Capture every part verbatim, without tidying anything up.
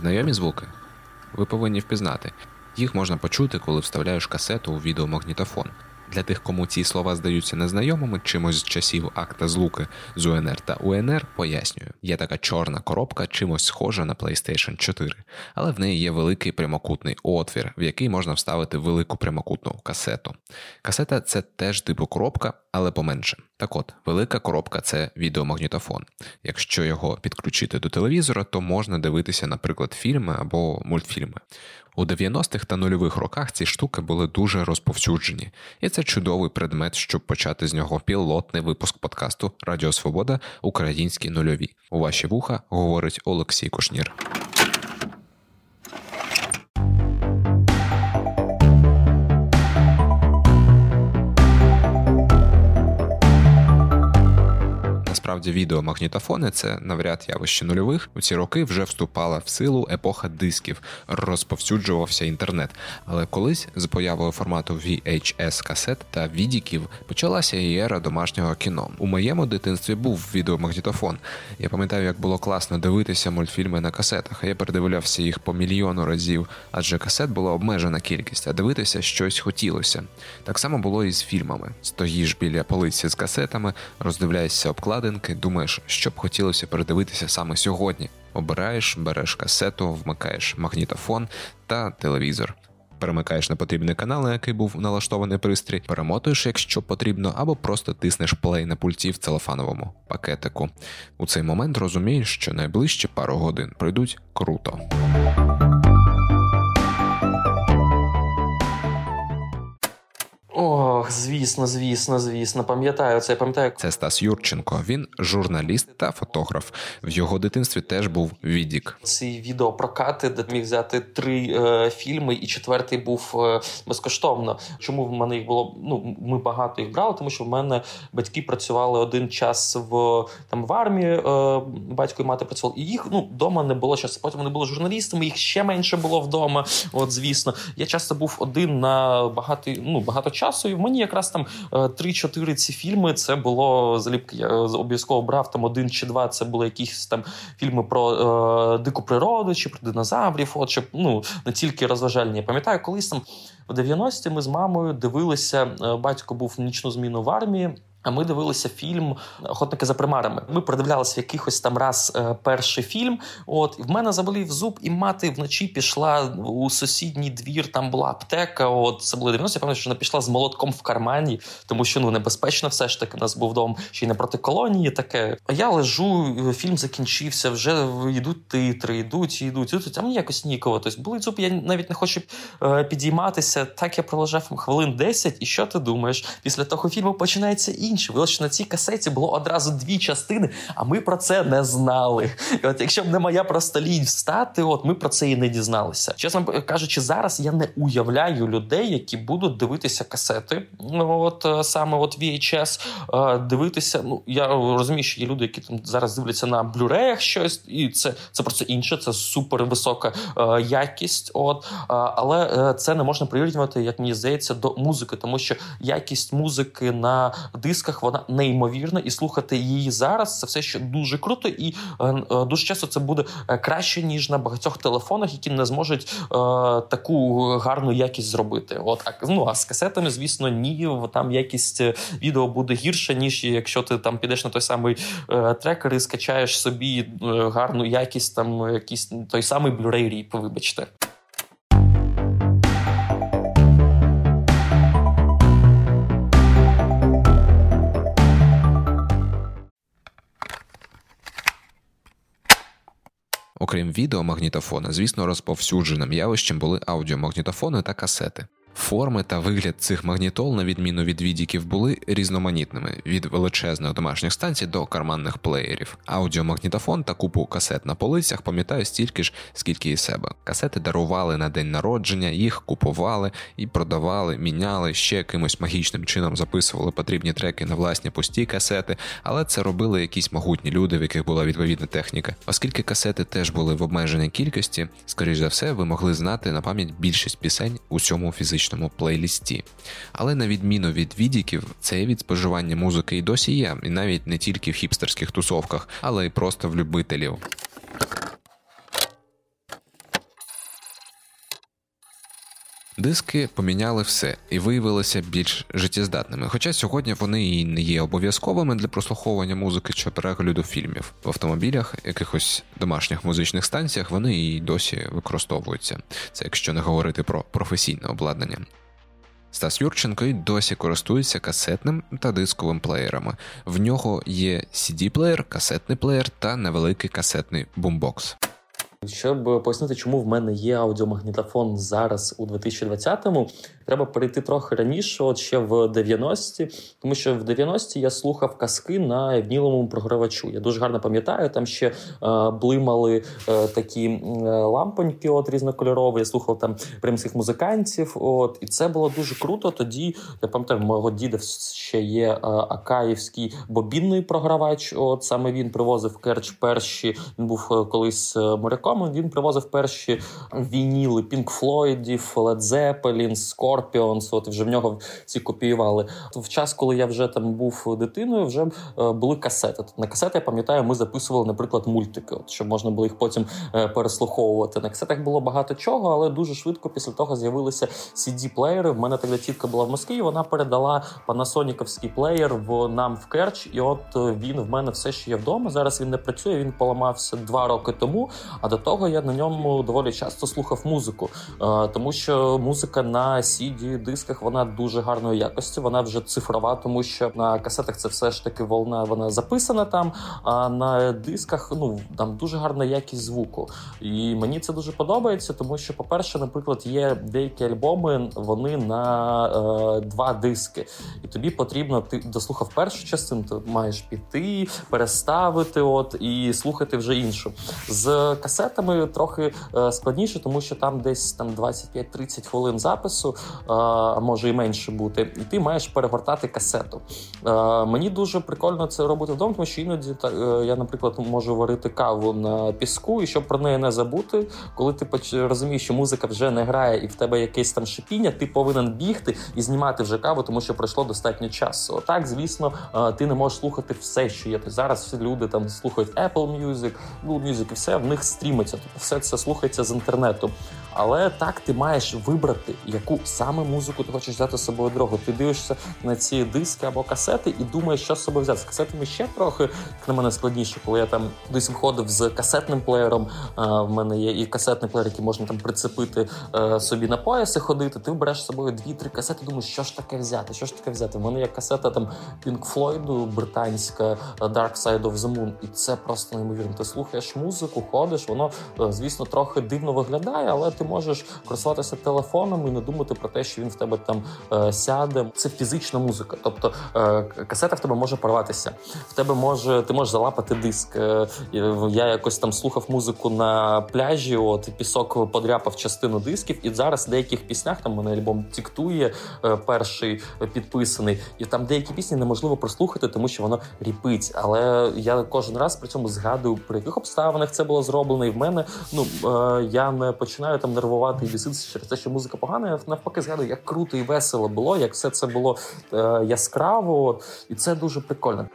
Знайомі звуки? Ви повинні впізнати. Їх можна почути, коли вставляєш касету у відеомагнітофон. Для тих, кому ці слова здаються незнайомими, чимось з часів акта злуки з УНР та УНР, пояснюю. Є така чорна коробка, чимось схожа на PlayStation чотири, але в неї є великий прямокутний отвір, в який можна вставити велику прямокутну касету. Касета – це теж типу коробка, але поменше. Так от, велика коробка – це відеомагнітофон. Якщо його підключити до телевізора, то можна дивитися, наприклад, фільми або мультфільми. У дев'яностих та нульових роках ці штуки були дуже розповсюджені, і це чудовий предмет, щоб почати з нього пілотний випуск подкасту «Радіо Свобода. Українські нульові». У ваші вуха говорить Олексій Кушнір. Насправді, відеомагнітофони – це навряд явище нульових. У ці роки вже вступала в силу епоха дисків, розповсюджувався інтернет. Але колись, з появою формату ві ейч ес-касет та відіків, почалася і ера домашнього кіно. У моєму дитинстві був відеомагнітофон. Я пам'ятаю, як було класно дивитися мультфільми на касетах. Я передивлявся їх по мільйону разів, адже касет була обмежена кількість, а дивитися щось хотілося. Так само було і з фільмами. Стоїш біля полиці з касетами, роздивляєшся обкладинки, думаєш, що б хотілося передивитися саме сьогодні. Обираєш, береш касету, вмикаєш магнітофон та телевізор. Перемикаєш на потрібний канал, на який був налаштований пристрій, перемотуєш, якщо потрібно, або просто тиснеш плей на пульті в целофановому пакетику. У цей момент розумієш, що найближчі пару годин пройдуть круто. Ох, звісно, звісно, звісно, пам'ятаю це, пам'ятаю. Це Стас Юрченко, він журналіст та фотограф. В його дитинстві теж був відік. Ці відеопрокати, де міг взяти три е, фільми, і четвертий був е, безкоштовно. Чому в мене їх було, ну, ми багато їх брали, тому що в мене батьки працювали один час в, там, в армії, е, батько і мати працювали, і їх, ну, вдома не було часу. Потім вони були журналістами, їх ще менше було вдома, от, звісно. Я часто був один на багато, ну, багато часу. І в мені якраз там три-чотири ці фільми, це було заліпки, я обов'язково брав там один чи два, це були якісь там фільми про е, дику природу, чи про динозаврів, от, чи, ну, не тільки розважальні. Я пам'ятаю, колись там в дев'яності ми з мамою дивилися, батько був в нічну зміну в армії, а ми дивилися фільм «Охотники за примарами». Ми передивлялися якихось там раз перший фільм. От, і в мене заболів зуб, і мати вночі пішла у сусідній двір, там була аптека. От, це було дев'яносто, я пам'ятаю, що вона пішла з молотком в кармані, тому що, ну, небезпечно все ж таки. У нас був дом ще й напроти колонії таке. А я лежу, фільм закінчився, вже йдуть титри, йдуть, йдуть, йдуть. А мені якось ніково. Тобто, болить зуб, я навіть не хочу підійматися. Так я пролежав хвилин десять, і що ти думаєш? Після того фільму починається і інші. Вилучно на цій касеті було одразу дві частини, а ми про це не знали. І от якщо б не моя просто лінь встати, от ми про це і не дізналися. Чесно кажучи, зараз я не уявляю людей, які будуть дивитися касети, от саме от ві ейч ес, дивитися, ну, я розумію, що є люди, які там зараз дивляться на блюреях щось, і це, це просто інше, це супер висока е, якість, от, але це не можна прирівнювати, як мені здається, до музики, тому що якість музики на диск вона неймовірна, і слухати її зараз це все ще дуже круто, і е, дуже часто це буде краще, ніж на багатьох телефонах, які не зможуть е, таку гарну якість зробити. От, а, ну, а з касетами, звісно, ні, там якість відео буде гірша, ніж якщо ти там підеш на той самий е, трекер і скачаєш собі е, гарну якість, там якийсь той самий Blu-ray ріп, вибачте. Окрім відеомагнітофона, звісно, розповсюдженим явищем були аудіомагнітофони та касети. Форми та вигляд цих магнітол, на відміну від відіків, були різноманітними – від величезних домашніх станцій до карманних плеєрів. Аудіомагнітофон та купу касет на полицях пам'ятаю стільки ж, скільки і себе. Касети дарували на день народження, їх купували і продавали, міняли, ще якимось магічним чином записували потрібні треки на власні пусті касети, але це робили якісь могутні люди, в яких була відповідна техніка. Оскільки касети теж були в обмеженій кількості, скоріш за все, ви могли знати на пам'ять більшість пісень у цьому фізичному плейлісті. Але на відміну від відіків, цей від споживання музики і досі є, і навіть не тільки в хіпстерських тусовках, але й просто в любителів. Диски поміняли все і виявилися більш життєздатними, хоча сьогодні вони і не є обов'язковими для прослуховування музики чи перегляду фільмів. В автомобілях, якихось домашніх музичних станціях вони і досі використовуються. Це якщо не говорити про професійне обладнання. Стас Юрченко й досі користується касетним та дисковим плеєрами. В нього є сі ді-плеєр, касетний плеєр та невеликий касетний бумбокс. Щоб пояснити, чому в мене є аудіомагнітофон зараз у двадцятому, треба перейти трохи раніше, от ще в дев'яності, тому що в дев'яності я слухав казки на вініловому програвачу. Я дуже гарно пам'ятаю, там ще е, блимали е, такі е, лампоньки от, різнокольорові, я слухав там примських музикантів, от, і це було дуже круто. Тоді, я пам'ятаю, в мого діда ще є е, акаївський бобінний програвач, от, саме він привозив Керч перші, він був колись моряком, він привозив перші вініли Pink Floyd, Led Zeppelin, Scorpions, от вже в нього ці копіювали. В час, коли я вже там був дитиною, вже були касети. На касети, я пам'ятаю, ми записували, наприклад, мультики, от, щоб можна було їх потім переслуховувати. На касетах було багато чого, але дуже швидко після того з'явилися сі ді-плеєри. В мене тоді тітка була в Москві, вона передала панасоніківський плеєр в, нам в Керч, і от він в мене все ще є вдома. Зараз він не працює, він поламався два роки тому, а до того я на ньому доволі часто слухав музику, тому що музика на сі ді-дисках, вона дуже гарної якості, вона вже цифрова, тому що на касетах це все ж таки волна, вона записана там, а на дисках, ну, там дуже гарна якість звуку. І мені це дуже подобається, тому що, по-перше, наприклад, є деякі альбоми, вони на е, два диски, і тобі потрібно, ти дослухав першу частину, ти маєш піти, переставити, от, і слухати вже іншу. З касетами Касетами трохи е, складніше, тому що там десь там двадцять п'ять тридцять хвилин запису, а е, може і менше бути, і ти маєш перегортати касету. Е, мені дуже прикольно це робити вдома, тому що іноді та, е, я, наприклад, можу варити каву на піску, і щоб про неї не забути, коли ти поч... розумієш, що музика вже не грає і в тебе якесь там шипіння, ти повинен бігти і знімати вже каву, тому що пройшло достатньо часу. Отак, звісно, е, ти не можеш слухати все, що є. Тобто зараз всі люди там слухають Apple Music, Google Music і все, в них стрімиться, тобто все це слухається з інтернету. Але так ти маєш вибрати, яку саме музику ти хочеш взяти з собою дорогу. Ти дивишся на ці диски або касети і думаєш, що з собою взяти. З касетами ще трохи, як на мене, складніше. Коли я там десь виходив з касетним плеєром, а, в мене є і касетний плеєр, який можна там прицепити а, собі на пояси ходити, ти береш з собою дві-три касети, думаєш, що ж таке взяти, що ж таке взяти. В мене є касета там Pink Floyd, британська Dark Side of the Moon, і це просто неймовірно. Ти слухаєш музику, ходиш, воно, звісно, трохи дивно виглядає, але ти можеш користуватися телефоном і не думати про те, що він в тебе там е, сяде. Це фізична музика, тобто е, касета в тебе може порватися, в тебе може, ти можеш залапати диск. Е, я якось там слухав музику на пляжі, от пісок подряпав частину дисків, і зараз в деяких піснях, там мене альбом диктує е, перший підписаний, і там деякі пісні неможливо прослухати, тому що воно ріпить. Але я кожен раз при цьому згадую, при яких обставинах це було зроблено, і в мене, ну, е, я не починаю там нервувати і біситися через те, що музика погана. Я навпаки згадую, як круто і весело було, як все це було е, яскраво, і це дуже прикольно.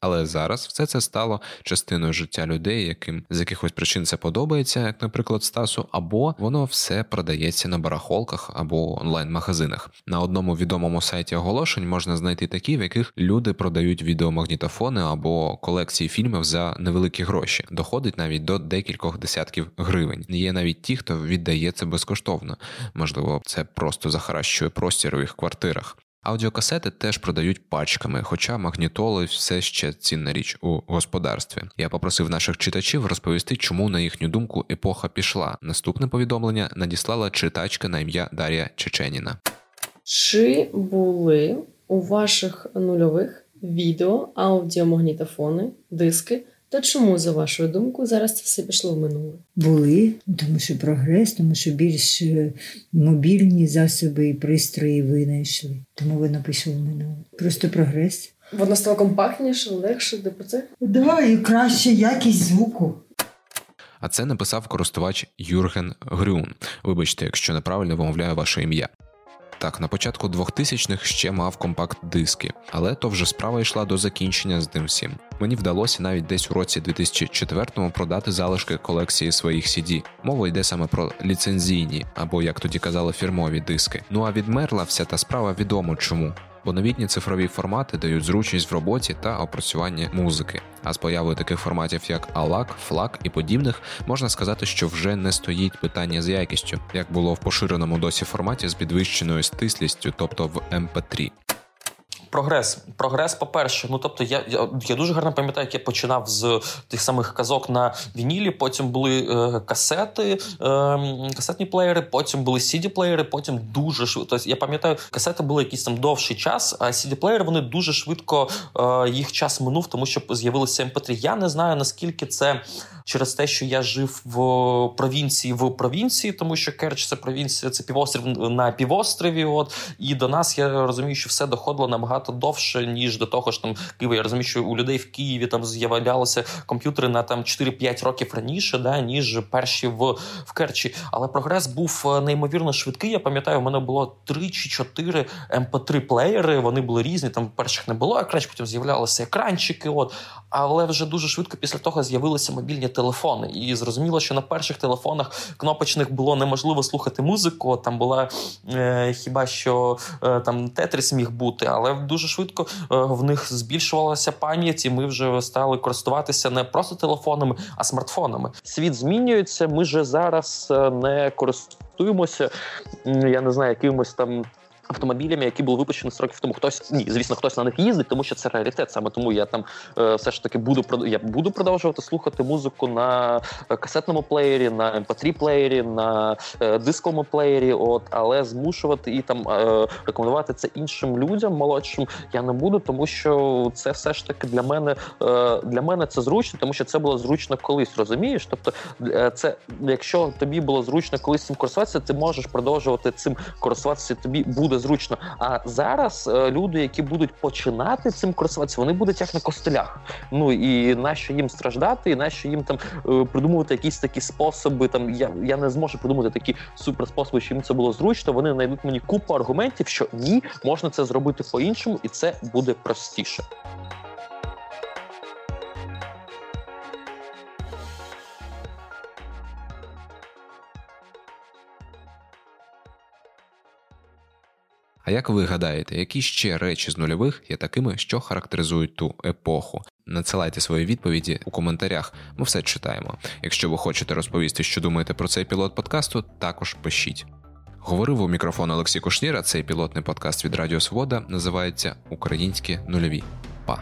Але зараз все це стало частиною життя людей, яким з якихось причин це подобається, як, наприклад, Стасу, або воно все продається на барахолках або онлайн-магазинах. На одному відомому сайті оголошень можна знайти такі, в яких люди продають відеомагнітофони або колекції фільмів за невеликі гроші. Доходить навіть до декількох десятків гривень. Є навіть ті, хто віддає це безкоштовно. Можливо, це просто захаращує простір у їх квартирах. Аудіокасети теж продають пачками, хоча магнітоли все ще цінна річ у господарстві. Я попросив наших читачів розповісти, чому, на їхню думку, епоха пішла. Наступне повідомлення надіслала читачка на ім'я Дар'я Чеченіна. Чи були у ваших нульових відео, аудіомагнітофони, диски? Та чому, за вашу думку, зараз це все пішло в минуле? Були, тому що прогрес, тому що більш мобільні засоби і пристрої винайшли. Тому воно пішло в минуле. Просто прогрес. Воно стало компактніше, легше, де про це? Да, і краще якість звуку. А це написав користувач Юрген Грюн. Вибачте, якщо неправильно вимовляю ваше ім'я. Так, на початку двохтисячних ще мав компакт-диски, але то вже справа йшла до закінчення з ним всім. Мені вдалося навіть десь у році дві тисячі четвертому продати залишки колекції своїх сі ді. Мова йде саме про ліцензійні, або, як тоді казали, фірмові диски. Ну а відмерла вся та справа відомо чому. Бо новітні цифрові формати дають зручність в роботі та опрацюванні музики. А з появою таких форматів, як алак, флак і подібних, можна сказати, що вже не стоїть питання з якістю, як було в поширеному досі форматі з підвищеною стислістю, тобто в ем пі три. Прогрес. Прогрес, по-перше. Ну, тобто, я, я, я дуже гарно пам'ятаю, як я починав з тих самих казок на вінілі, потім були е, касети, е, касетні плеєри, потім були сі ді-плеєри, потім дуже швидко. Тобто, я пам'ятаю, касети були якийсь там довший час, а сі ді-плеєри, вони дуже швидко, е, їх час минув, тому що з'явилися ем пі три. Я не знаю, наскільки це через те, що я жив в провінції, в провінції, тому що Керч – це провінція, це півострів на півострові, от, і до нас, я розумію, що все доходило набагато довше, ніж до того ж там Києва. Я розумію, що у людей в Києві там з'являлися комп'ютери на там чотири-п'ять років раніше, да, ніж перші в, в Керчі. Але прогрес був неймовірно швидкий. Я пам'ятаю, у мене було три чи чотири ем пі три плеєри, вони були різні, там перших не було екран, потім з'являлися екранчики, от. Але вже дуже швидко після того з'явилися мобільні телефони. І зрозуміло, що на перших телефонах кнопочних було неможливо слухати музику, там була е, хіба що е, там Тетріс міг бути, але дуже швидко в них збільшувалася пам'ять, і ми вже стали користуватися не просто телефонами, а смартфонами. Світ змінюється, ми вже зараз не користуємося, я не знаю, якимось там автомобілями, які були випущені сорок років тому. Хтось, ні, звісно, хтось на них їздить, тому що це раритет. Саме тому я там е, все ж таки буду, я буду продовжувати слухати музику на касетному плеєрі, на ем пі три-плеєрі, на е, дисковому плеєрі, от, але змушувати і там е, рекомендувати це іншим людям, молодшим, я не буду, тому що це все ж таки для мене, е, для мене це зручно, тому що це було зручно колись, розумієш? Тобто, е, це, якщо тобі було зручно колись цим користуватися, ти можеш продовжувати цим користуватися, тобі буде зручно. А зараз е, люди, які будуть починати цим користуватися, вони будуть як на костелях. Ну і нащо їм страждати, і нащо їм там е, придумувати якісь такі способи. Там я, я не зможу придумати такі суперспособи, що їм це було зручно. Вони знайдуть мені купу аргументів, що ні, можна це зробити по-іншому, і це буде простіше. А як ви гадаєте, які ще речі з нульових є такими, що характеризують ту епоху? Надсилайте свої відповіді у коментарях, ми все читаємо. Якщо ви хочете розповісти, що думаєте про цей пілот подкасту, також пишіть. Говорив у мікрофон Олексій Кушнір, а цей пілотний подкаст від Радіо Свобода називається «Українські нульові». Па!